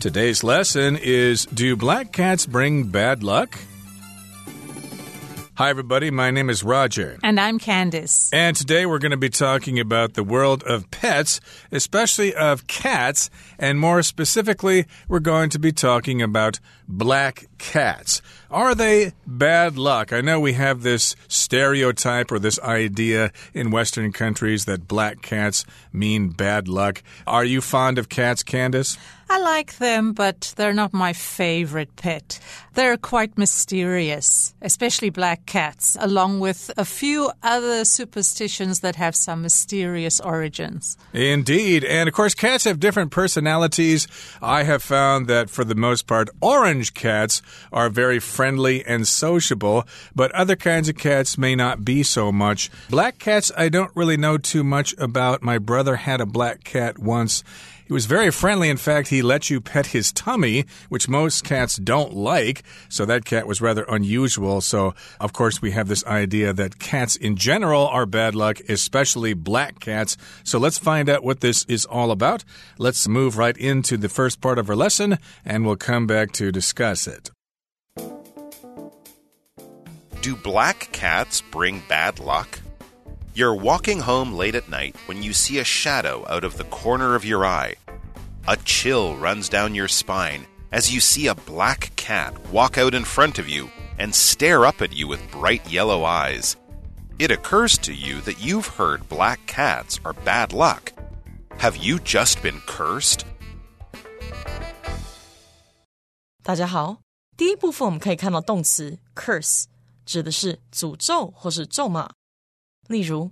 Today's lesson is, do black cats bring bad luck? Hi, everybody. My name is Roger. And I'm Candice. And today we're going to be talking about the world of pets, especially of cats. And more specifically, we're going to be talking about black cats. Are they bad luck? I know we have this stereotype or this idea in Western countries that black cats mean bad luck. Are you fond of cats, Candice? I like them, but they're not my favorite pet. They're quite mysterious, especially black cats, along with a few other superstitions that have some mysterious origins. Indeed. And, of course, cats have different personalities. I have found that, for the most part, orange cats are very friendly and sociable, but other kinds of cats may not be so much. Black cats, I don't really know too much about. My brother had a black cat once. He was very friendly. In fact, he let you pet his tummy, which most cats don't like. So that cat was rather unusual. So, of course, we have this idea that cats in general are bad luck, especially black cats. So let's find out what this is all about. Let's move right into the first part of our lesson, and we'll come back to discuss it. Do black cats bring bad luck? You're walking home late at night when you see a shadow out of the corner of your eye. A chill runs down your spine as you see a black cat walk out in front of you and stare up at you with bright yellow eyes. It occurs to you that you've heard black cats are bad luck. Have you just been cursed? 大家好，第一部分我们可以看到动词 curse 指的是诅咒或是咒骂。例如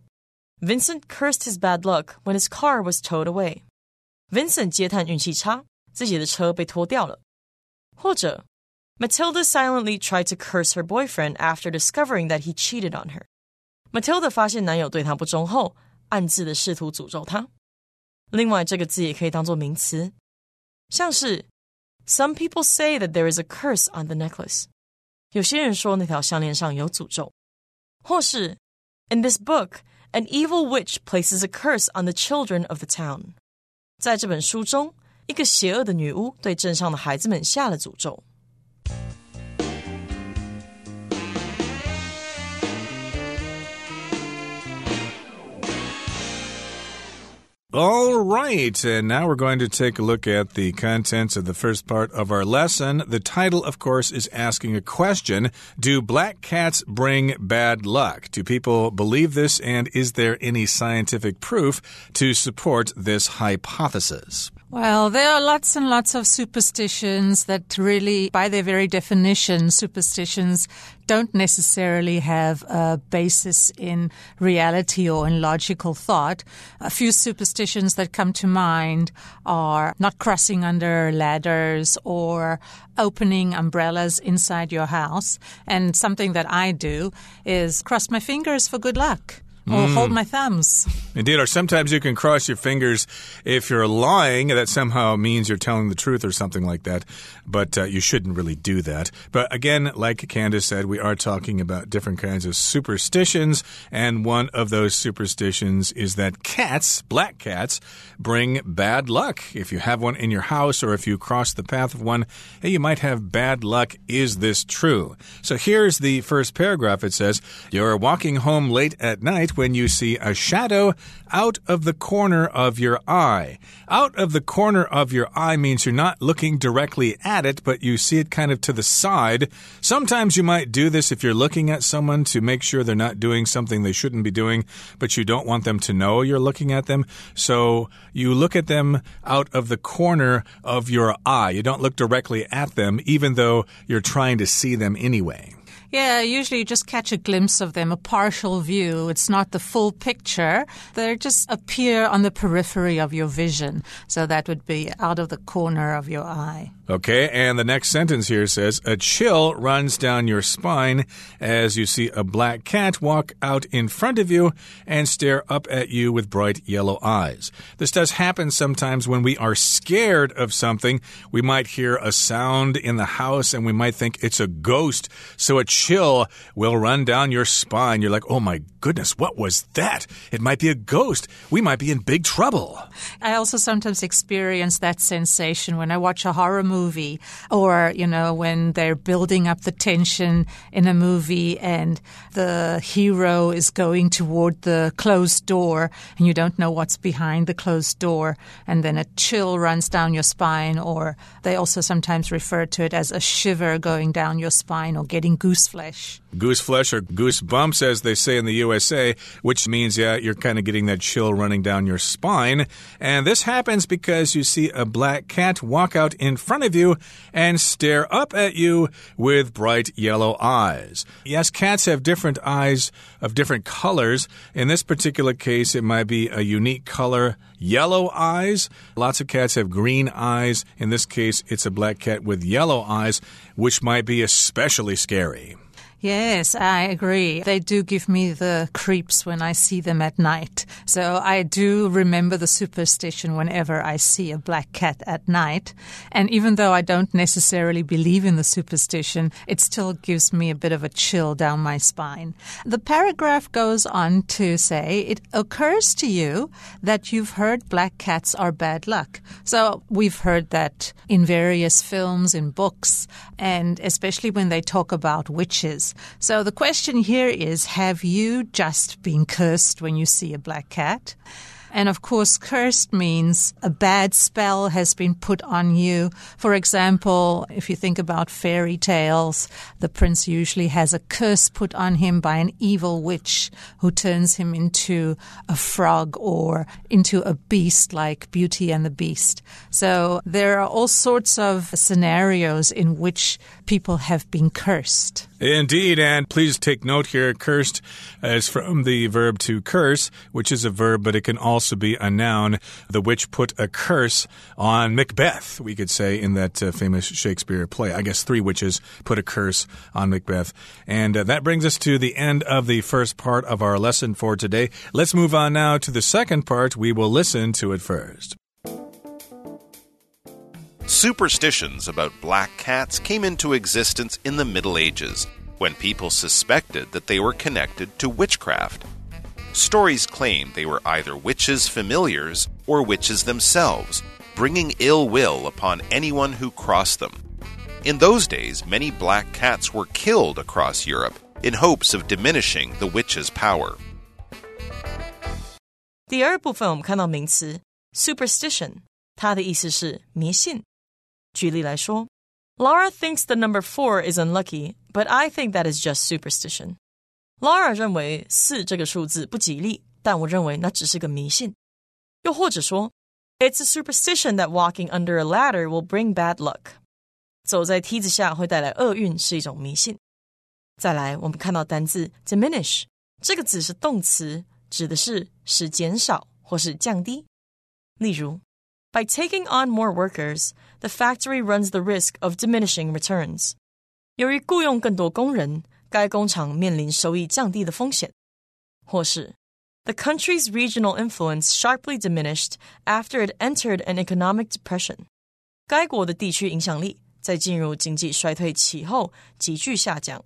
Vincent cursed his bad luck when his car was towed away. Vincent 嗟叹运气差，自己的车被拖掉了。或者 Matilda silently tried to curse her boyfriend after discovering that he cheated on her. Matilda 发现男友对她不忠后，暗自的试图诅咒她。另外，这个字也可以当作名词，像是 Some people say that there is a curse on the necklace. 有些人说那条项链上有诅咒。或是In this book, an evil witch places a curse on the children of the town. 在这本书中，一个邪恶的女巫对镇上的孩子们下了诅咒。All right, and now we're going to take a look at the contents of the first part of our lesson. The title, of course, is asking a question. Do black cats bring bad luck? Do people believe this, and is there any scientific proof to support this hypothesis? Well, there are lots and lots of superstitions that really, by their very definition, superstitions don't necessarily have a basis in reality or in logical thought. A few superstitions that come to mind are not crossing under ladders or opening umbrellas inside your house. And something that I do is cross my fingers for good luck. Or hold my thumbs. Indeed, or sometimes you can cross your fingers if you're lying. That somehow means you're telling the truth or something like that. But you shouldn't really do that. But again, like Candice said, we are talking about different kinds of superstitions. And one of those superstitions is that cats, black cats, bring bad luck. If you have one in your house or if you cross the path of one, hey, you might have bad luck. Is this true? So here's the first paragraph. It says, you're walking home late at night when you see a shadow out of the corner of your eye. Out of the corner of your eye means you're not looking directly at it, but you see it kind of to the side. Sometimes you might do this if you're looking at someone to make sure they're not doing something they shouldn't be doing, but you don't want them to know you're looking at them. So you look at them out of the corner of your eye. You don't look directly at them, even though you're trying to see them anyway.Yeah, usually you just catch a glimpse of them, a partial view. It's not the full picture. They just appear on the periphery of your vision. So that would be out of the corner of your eye. Okay, and the next sentence here says, a chill runs down your spine as you see a black cat walk out in front of you and stare up at you with bright yellow eyes. This does happen sometimes when we are scared of something. We might hear a sound in the house and we might think it's a ghost. So a chill chill will run down your spine. You're like, oh my goodness, what was that? It might be a ghost. We might be in big trouble. I also sometimes experience that sensation when I watch a horror movie or, you know, when they're building up the tension in a movie and the hero is going toward the closed door and you don't know what's behind the closed door. And then a chill runs down your spine, or they also sometimes refer to it as a shiver going down your spine or getting goose flesh. Goose flesh or goosebumps, as they say in the USA, which means, yeah, you're kind of getting that chill running down your spine. And this happens because you see a black cat walk out in front of you and stare up at you with bright yellow eyes. Yes, cats have different eyes of different colors. In this particular case, it might be a unique color, yellow eyes. Lots of cats have green eyes. In this case, it's a black cat with yellow eyes, which might be especially scary. Yes, I agree. They do give me the creeps when I see them at night. So I do remember the superstition whenever I see a black cat at night. And even though I don't necessarily believe in the superstition, it still gives me a bit of a chill down my spine. The paragraph goes on to say, it occurs to you that you've heard black cats are bad luck. So we've heard that in various films, in books, and especially when they talk about witches. So the question here is, have you just been cursed when you see a black cat? And of course, cursed means a bad spell has been put on you. For example, if you think about fairy tales, the prince usually has a curse put on him by an evil witch who turns him into a frog or into a beast like Beauty and the Beast. So there are all sorts of scenarios in which people have been cursed. Indeed, and please take note here, cursed is from the verb to curse, which is a verb, but it can also be a noun. The witch put a curse on Macbeth, we could say, in that famous Shakespeare play. I guess three witches put a curse on Macbeth. And that brings us to the end of the first part of our lesson for today. Let's move on now to the second part. We will listen to it first. Superstitions about black cats came into existence in the Middle Ages, when people suspected that they were connected to witchcraft. Stories claimed they were either witches' familiars or witches themselves, bringing ill will upon anyone who crossed them. In those days, many black cats were killed across Europe in hopes of diminishing the witches' power. 第二部分我们看到名词 superstition， 它的意思是迷信。举例来说 Laura thinks the number 4 is unlucky, but I think that is just superstition. Laura 认为4这个数字不吉利，但我认为那只是个迷信。又或者说 It's a superstition that walking under a ladder will bring bad luck. 走在梯子下会带来厄运是一种迷信。再来我们看到单字 diminish， 这个字是动词，指的是使减少或是降低。例如 By taking on more workers, the factory runs the risk of diminishing returns. 由于雇用更多工人，该工厂面临收益降低的风险。或是 The country's regional influence sharply diminished after it entered an economic depression. 该国的地区影响力在进入经济衰退期后急剧下降。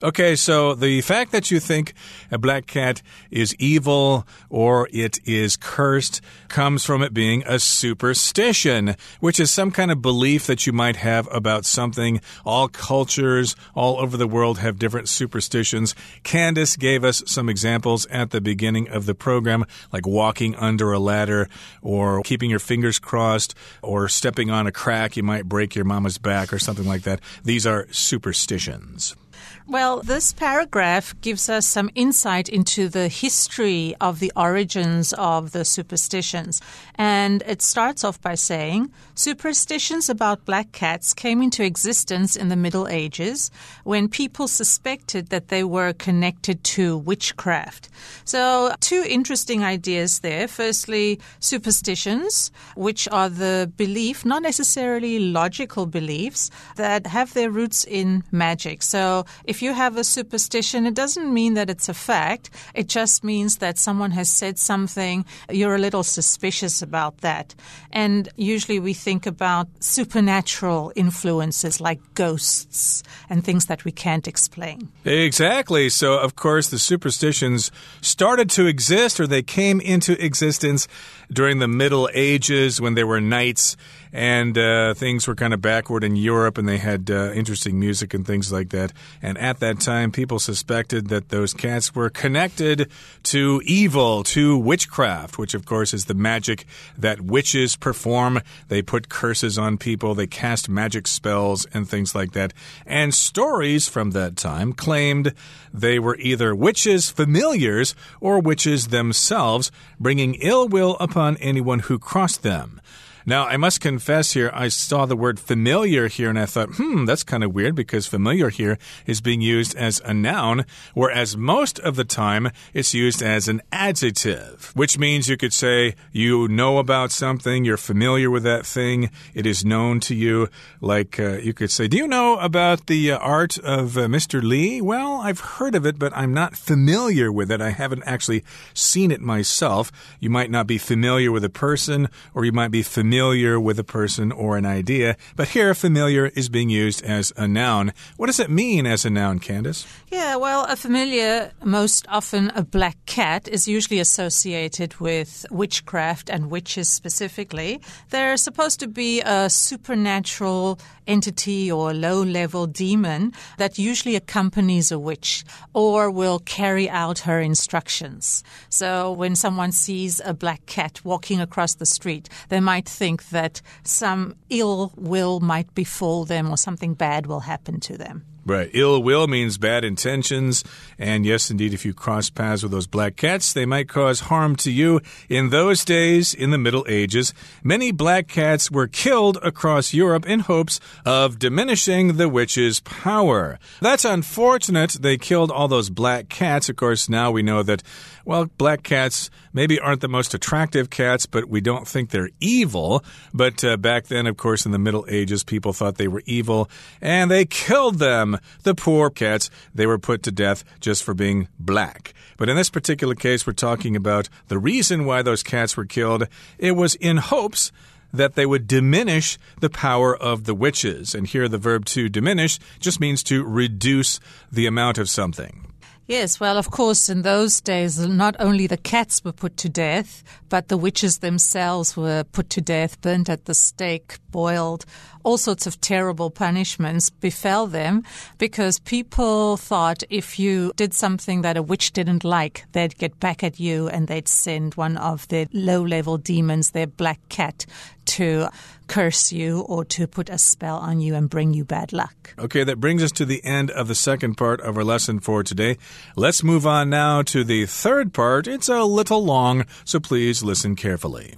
Okay, so the fact that you think a black cat is evil or it is cursed comes from it being a superstition, which is some kind of belief that you might have about something. All cultures all over the world have different superstitions. Candace gave us some examples at the beginning of the program, like walking under a ladder or keeping your fingers crossed or stepping on a crack. You might break your mama's back or something like that. These are superstitions.Well, this paragraph gives us some insight into the history of the origins of the superstitions. And it starts off by saying, superstitions about black cats came into existence in the Middle Ages when people suspected that they were connected to witchcraft. So, two interesting ideas there. Firstly, superstitions, which are the belief, not necessarily logical beliefs, that have their roots in magic. So, if you have a superstition, it doesn't mean that it's a fact. It just means that someone has said something. You're a little suspicious about that. And usually we think about supernatural influences like ghosts and things that we can't explain. Exactly. So, of course, the superstitions started to exist, or they came into existence during the Middle Ages when there were knights and things were kind of backward in Europe, and they had interesting music and things like that. And at that time, people suspected that those cats were connected to evil, to witchcraft, which, of course, is the magic that witches perform. They put curses on people, they cast magic spells and things like that. And stories from that time claimed they were either witches' familiars or witches themselves, bringing ill will upon anyone who crossed them. Now, I must confess here, I saw the word familiar here and I thought, that's kind of weird because familiar here is being used as a noun, whereas most of the time it's used as an adjective, which means you could say you know about something, you're familiar with that thing, it is known to you. Like you could say, do you know about the art of Mr. Lee? Well, I've heard of it, but I'm not familiar with it. I haven't actually seen it myself. You might not be familiar with a person, or you might be familiar with a person or an idea, but here familiar is being used as a noun. What does it mean as a noun, Candace? Yeah, well, a familiar, most often a black cat, is usually associated with witchcraft and witches specifically. They're supposed to be a supernatural entity or low-level demon that usually accompanies a witch or will carry out her instructions. So when someone sees a black cat walking across the street, they might think that some ill will might befall them or something bad will happen to them. Right. Ill will means bad intentions. And yes, indeed, if you cross paths with those black cats, they might cause harm to you. In those days, in the Middle Ages, many black cats were killed across Europe in hopes of diminishing the witches' power. That's unfortunate. They killed all those black cats. Of course, now we know that, well, black cats maybe aren't the most attractive cats, but we don't think they're evil. But back then, of course, in the Middle Ages, people thought they were evil and they killed them. The poor cats, they were put to death just for being black. But in this particular case, we're talking about the reason why those cats were killed. It was in hopes that they would diminish the power of the witches. And here the verb to diminish just means to reduce the amount of something. Yes, well, of course, in those days, not only the cats were put to death, but the witches themselves were put to death, burnt at the stake, boiled. All sorts of terrible punishments befell them because people thought if you did something that a witch didn't like, they'd get back at you and they'd send one of their low-level demons, their black cat, to curse you or to put a spell on you and bring you bad luck. Okay, that brings us to the end of the second part of our lesson for today. Let's move on now to the third part. It's a little long, so please listen carefully.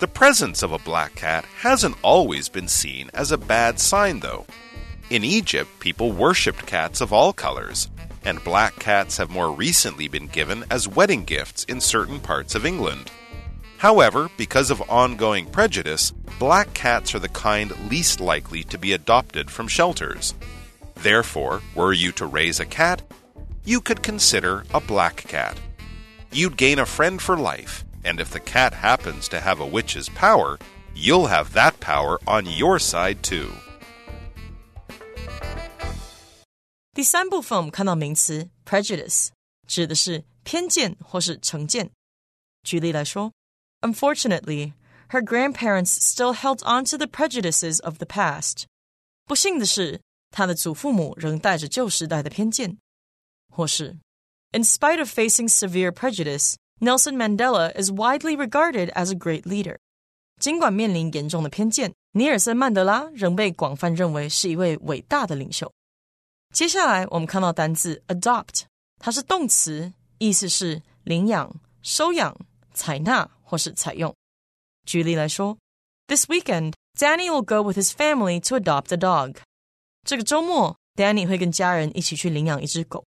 The presence of a black cat hasn't always been seen as a bad sign, though. In Egypt, people worshipped cats of all colors, and black cats have more recently been given as wedding gifts in certain parts of England. However, because of ongoing prejudice, black cats are the kind least likely to be adopted from shelters. Therefore, were you to raise a cat, you could consider a black cat. You'd gain a friend for life, and if the cat happens to have a witch's power, you'll have that power on your side too. 第三部分我们看到名词 prejudice， 指的是偏见或是成见。举例来说，Unfortunately, her grandparents still held on to the prejudices of the past. 不幸的是，她的祖父母仍带着旧时代的偏见。或是 In spite of facing severe prejudice, Nelson Mandela is widely regarded as a great leader. 尽管面临严重的偏见，尼尔森曼德拉仍被广泛认为是一位伟大的领袖。接下来我们看到单字 adopt， 它是动词，意思是领养、收养、采纳或是采用。举例来说 This weekend, Danny will go with his family to adopt a dog. 这个周末 Danny 会跟家人一起去领养一只狗。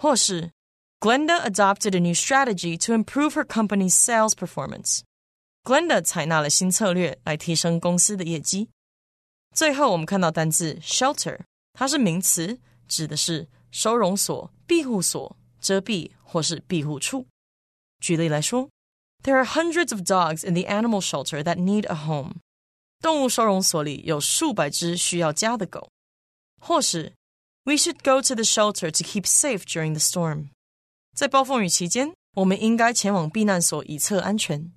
或是 Glenda adopted a new strategy to improve her company's sales performance. Glenda 采纳了新策略来提升公司的业绩。最后我们看到单字 shelter， 它是名词，指的是收容所、庇护所、遮蔽或是庇护处。举例来说 There are hundreds of dogs in the animal shelter that need a home. 动物收容所里有数百只需要家的狗。或是 We should go to the shelter to keep safe during the storm. 在暴风雨期间，我们应该前往避难所以策安全。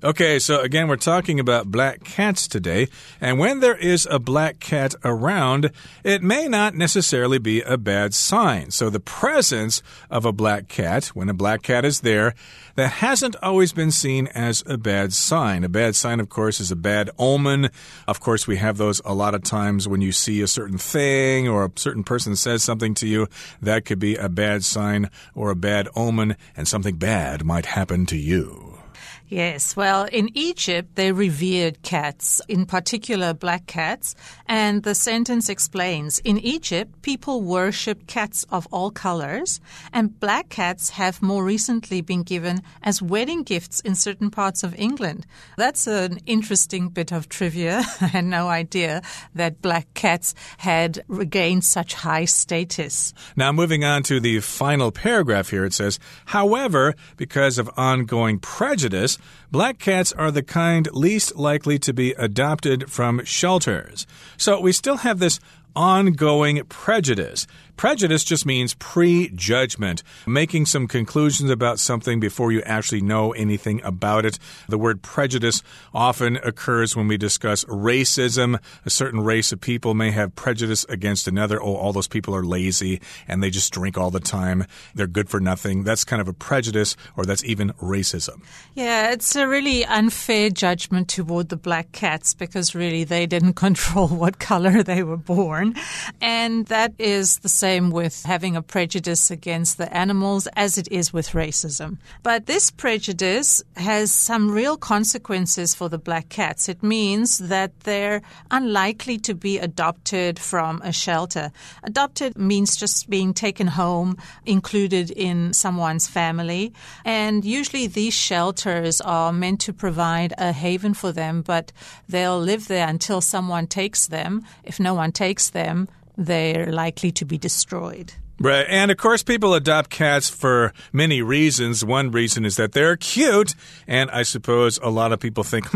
Okay, so again, we're talking about black cats today, and when there is a black cat around, it may not necessarily be a bad sign. So the presence of a black cat, when a black cat is there, that hasn't always been seen as a bad sign. A bad sign, of course, is a bad omen. Of course, we have those a lot of times when you see a certain thing or a certain person says something to you. That could be a bad sign or a bad omen, and something bad might happen to you.Yes, well, in Egypt, they revered cats, in particular black cats, and the sentence explains, in Egypt, people worship cats of all colors, and black cats have more recently been given as wedding gifts in certain parts of England. That's an interesting bit of trivia. I had no idea that black cats had regained such high status. Now, moving on to the final paragraph here, it says, however, because of ongoing prejudice,Black cats are the kind least likely to be adopted from shelters. So we still have this ongoing prejudice. Prejudice just means prejudgment, making some conclusions about something before you actually know anything about it. The word prejudice often occurs when we discuss racism. A certain race of people may have prejudice against another. Oh, all those people are lazy and they just drink all the time. They're good for nothing. That's kind of a prejudice, or that's even racism. Yeah, it's a really unfair judgment toward the black cats because really they didn't control what color they were born. And that is the same with having a prejudice against the animals as it is with racism. But this prejudice has some real consequences for the black cats. It means that they're unlikely to be adopted from a shelter. Adopted means just being taken home, included in someone's family. And usually these shelters are meant to provide a haven for them, but they'll live there until someone takes them. If no one takes them,They're likely to be destroyed. Right. And, of course, people adopt cats for many reasons. One reason is that they're cute. And I suppose a lot of people think,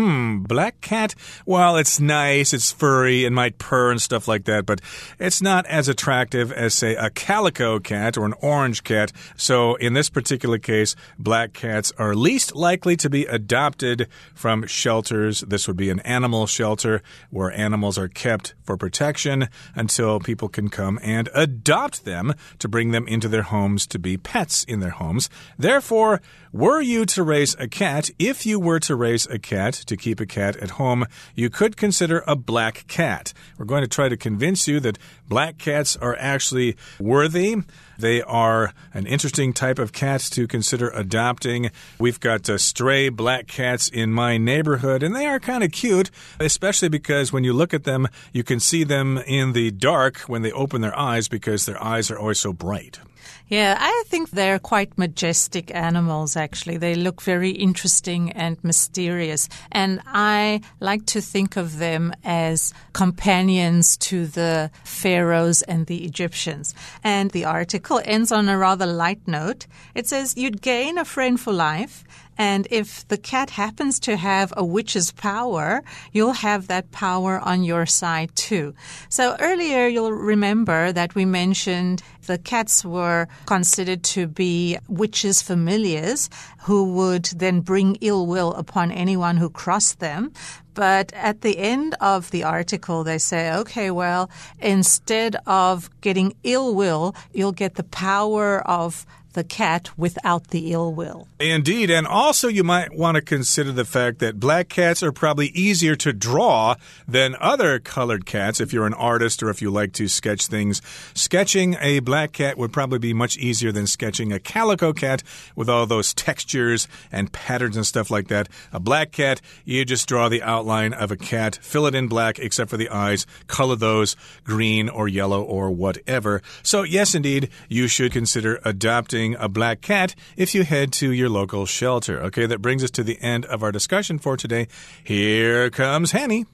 black cat, well, it's nice, it's furry, it might purr and stuff like that. But it's not as attractive as, say, a calico cat or an orange cat. So in this particular case, black cats are least likely to be adopted from shelters. This would be an animal shelter where animals are kept for protection until people can come and adopt them.To bring them into their homes to be pets in their homes. Therefore, were you to raise a cat, if you were to raise a cat, to keep a cat at home, you could consider a black cat. We're going to try to convince you that black cats are actually worthy. They are an interesting type of cat to consider adopting. We've got stray black cats in my neighborhood, and they are kind of cute, especially because when you look at them, you can see them in the dark when they open their eyes because their eyes are always so bright.Yeah, I think they're quite majestic animals, actually. They look very interesting and mysterious. And I like to think of them as companions to the pharaohs and the Egyptians. And the article ends on a rather light note. It says, you'd gain a friend for life.And if the cat happens to have a witch's power, you'll have that power on your side too. So earlier you'll remember that we mentioned the cats were considered to be witches' familiars who would then bring ill will upon anyone who crossed them.But at the end of the article, they say, okay, well, instead of getting ill will, you'll get the power of the cat without the ill will. Indeed, and also you might want to consider the fact that black cats are probably easier to draw than other colored cats if you're an artist or if you like to sketch things. Sketching a black cat would probably be much easier than sketching a calico cat with all those textures and patterns and stuff like that. A black cat, you just draw the outline of a cat, fill it in black except for the eyes, color those green or yellow or whatever. So yes, indeed, you should consider adopting a black cat if you head to your local shelter. Okay, that brings us to the end of our discussion for today. Here comes Hanny.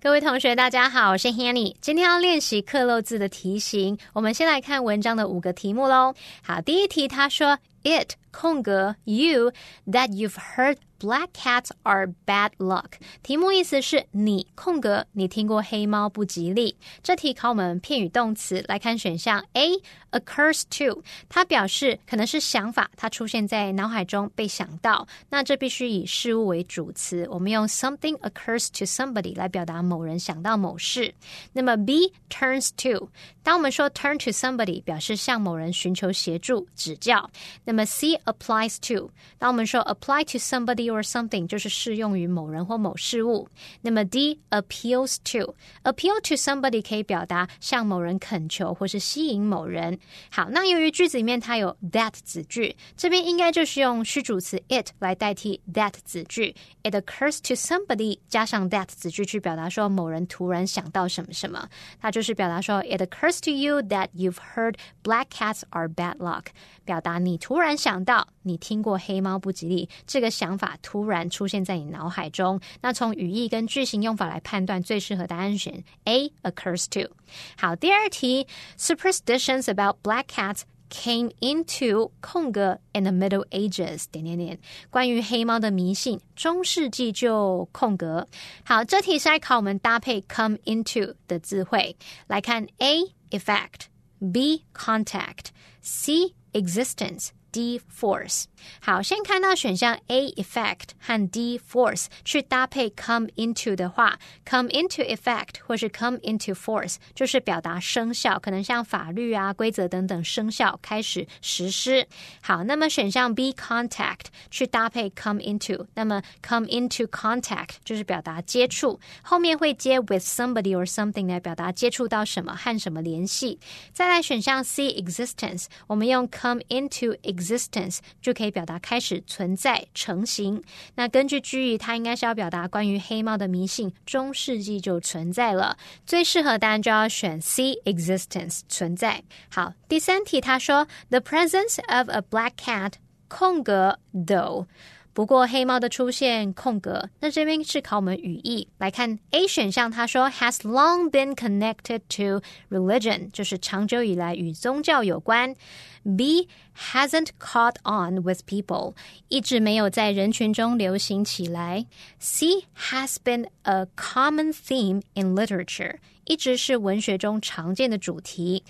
各位同学，大家好，我是 Hanny。今天要练习克漏字的题型，我们先来看文章的5个题目咯。好，第一题他说 It, 空格 you, that you've heard black cats are bad luck. 题目意思是你空格你听过黑猫不吉利。这题考我们片语动词，来看选项 A, occurs to. 它表示可能是想法，它出现在脑海中被想到。那这必须以事物为主词，我们用 something occurs to somebody 来表达某人想到某事。那么 B, turns to. 当我们说 turn to somebody 表示向某人寻求协助指教。那么 C, applies to. 当我们说 apply to somebody or something 就是适用于某人或某事物。那么 D, appeals to. Appeal to somebody 可以表达向某人恳求或是吸引某人。好，那由于句子里面它有 that 子句，这边应该就是用虚主词 it 来代替 that 子句。It occurs to somebody 加上 that 子句去表达说某人突然想到什么什么。它就是表达说 It occurs to you that you've heard black cats are bad luck. 表达你突然想到你听过黑猫不吉利，这个想法突然出现在你脑海中。那从语义跟句型用法来判断，最适合答案选 A, occurs to。 好，第二题 Superstitions about black cats came into 空格 in the Middle Ages 点点点，关于黑猫的迷信中世纪就空格。好，这题是来考我们搭配 come into 的字汇，来看 A, effect, B, contact, C, existence, D, force。 好，先看到选项 A, effect 和 D, force 去搭配 come into 的话， come into effect 或是 come into force 就是表达生效，可能像法律啊规则等等生效开始实施。好，那么选项 B, contact 去搭配 come into， 那么 come into contact 就是表达接触，后面会接 with somebody or something 来表达接触到什么和什么联系。再来选项 C, existence 我们用 come into existence就可以表达开始存在成型。那根据句意，它应该是要表达关于黑猫的迷信中世纪就存在了，最适合答案就要选 C, existence 存在。好，第三题他说 The presence of a black cat 空格 though， 不过黑猫的出现空格。那这边是考我们语义，来看 A 选项他说 Has long been connected to religion 就是长久以来与宗教有关。B, hasn't caught on with people 一直没有在人群中流行起来。 C, has been a common theme in literature 一直是文学中常见的主题。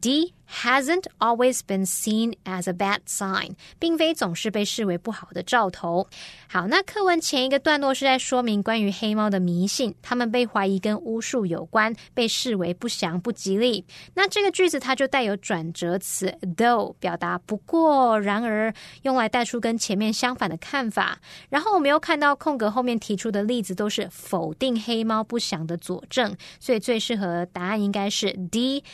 D, hasn't always been seen as a bad sign 并非总是被视为不好的兆头。好，那课文前一个段落是在说明关于黑猫的迷信，他们被怀疑跟巫术有关，被视为不祥不吉利。那这个句子它就带有转折词 though 表达不过然而，用来带出跟前面相反的看法。然后我们又看到空格后面提出的例子都是否定黑猫不祥的佐证，所以最适合答案应该是 D,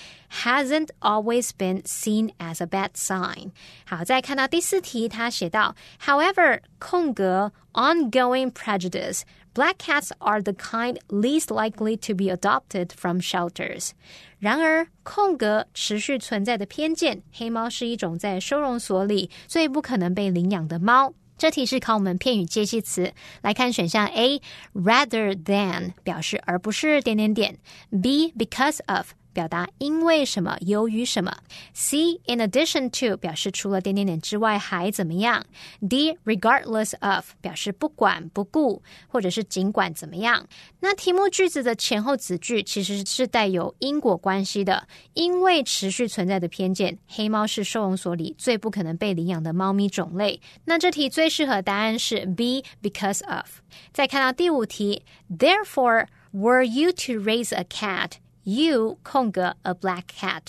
hasn't always been seen as a bad sign。 好，再看到第4题他写到 However 空格 ongoing prejudice black cats are the kind least likely to be adopted from shelters。 然而空格持续存在的偏见，黑猫是一种在收容所里最不可能被领养的猫。这题是考我们片语介系词，来看选项 A, rather than 表示而不是点点点。 B, because of 表达因为什么、由于什么。C, in addition to 表示除了点点点之外还怎么样。D, regardless of 表示不管不顾或者是尽管怎么样。那题目句子的前后子句其实是带有因果关系的，因为持续存在的偏见，黑猫是收容所里最不可能被领养的猫咪种类。那这题最适合答案是 B, because of。 再看到第五题 Therefore, were you to raise a cat, you, 空格 a black cat。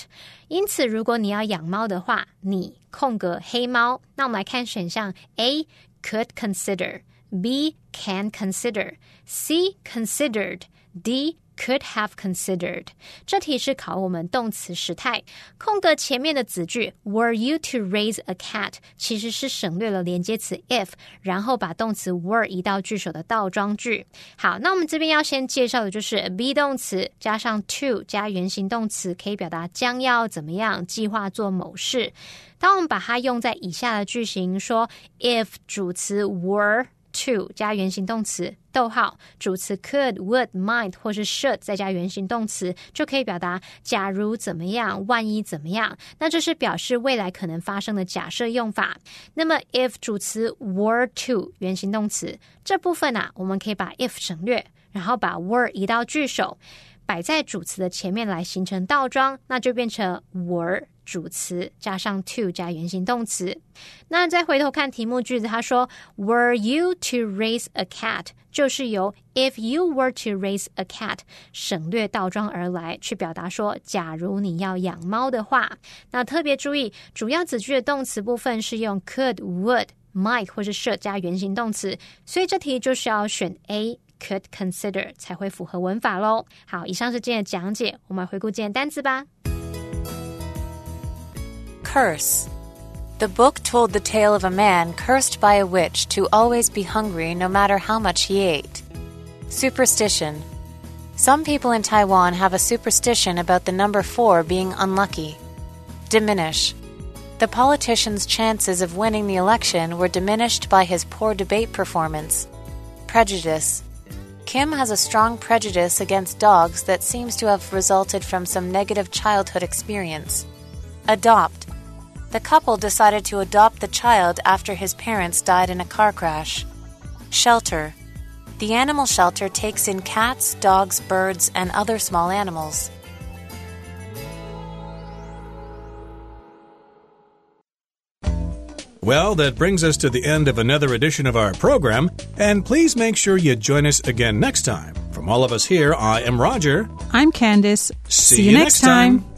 因此如果你要养猫的话，你空格黑猫。那我们来看选项 A, could consider, B, can consider, C, considered, D,Could have considered。 这题是考我们动词时态。空格前面的子句 Were you to raise a cat 其实是省略了连接词 if， 然后把动词 were 移到句首的倒装句。好，那我们这边要先介绍的就是 be 动词加上 to 加原形动词，可以表达将要怎么样，计划做某事。当我们把它用在以下的句型，说 if 主词 were to 加原形动词逗号，主词 could, would, might 或是 should 再加原形动词，就可以表达假如怎么样，万一怎么样。那这是表示未来可能发生的假设用法。那么 if 主词 were to 原形动词这部分啊，我们可以把 if 省略，然后把 were 移到句首，摆在主词的前面来形成倒装，那就变成 were主词加上 to 加原形动词。那再回头看题目句子，他说 Were you to raise a cat 就是由 if you were to raise a cat 省略倒装而来，去表达说假如你要养猫的话。那特别注意，主要子句的动词部分是用 could, would, might 或是 should 加原形动词，所以这题就是要选 A,Could consider 才会符合文法咯。好，以上是今天的讲解，我们来回顾今天的单词吧。 Curse. The book told the tale of a man cursed by a witch to always be hungry no matter how much he ate. Superstition. Some people in Taiwan have a superstition about the number 4 being unlucky. Diminish. The politician's chances of winning the election were diminished by his poor debate performance. Prejudice.Kim has a strong prejudice against dogs that seems to have resulted from some negative childhood experience. Adopt. The couple decided to adopt the child after his parents died in a car crash. Shelter. The animal shelter takes in cats, dogs, birds, and other small animals. Well, that brings us to the end of another edition of our program, and please make sure you join us again next time. From all of us here, I am Roger. I'm Candice. See you next time.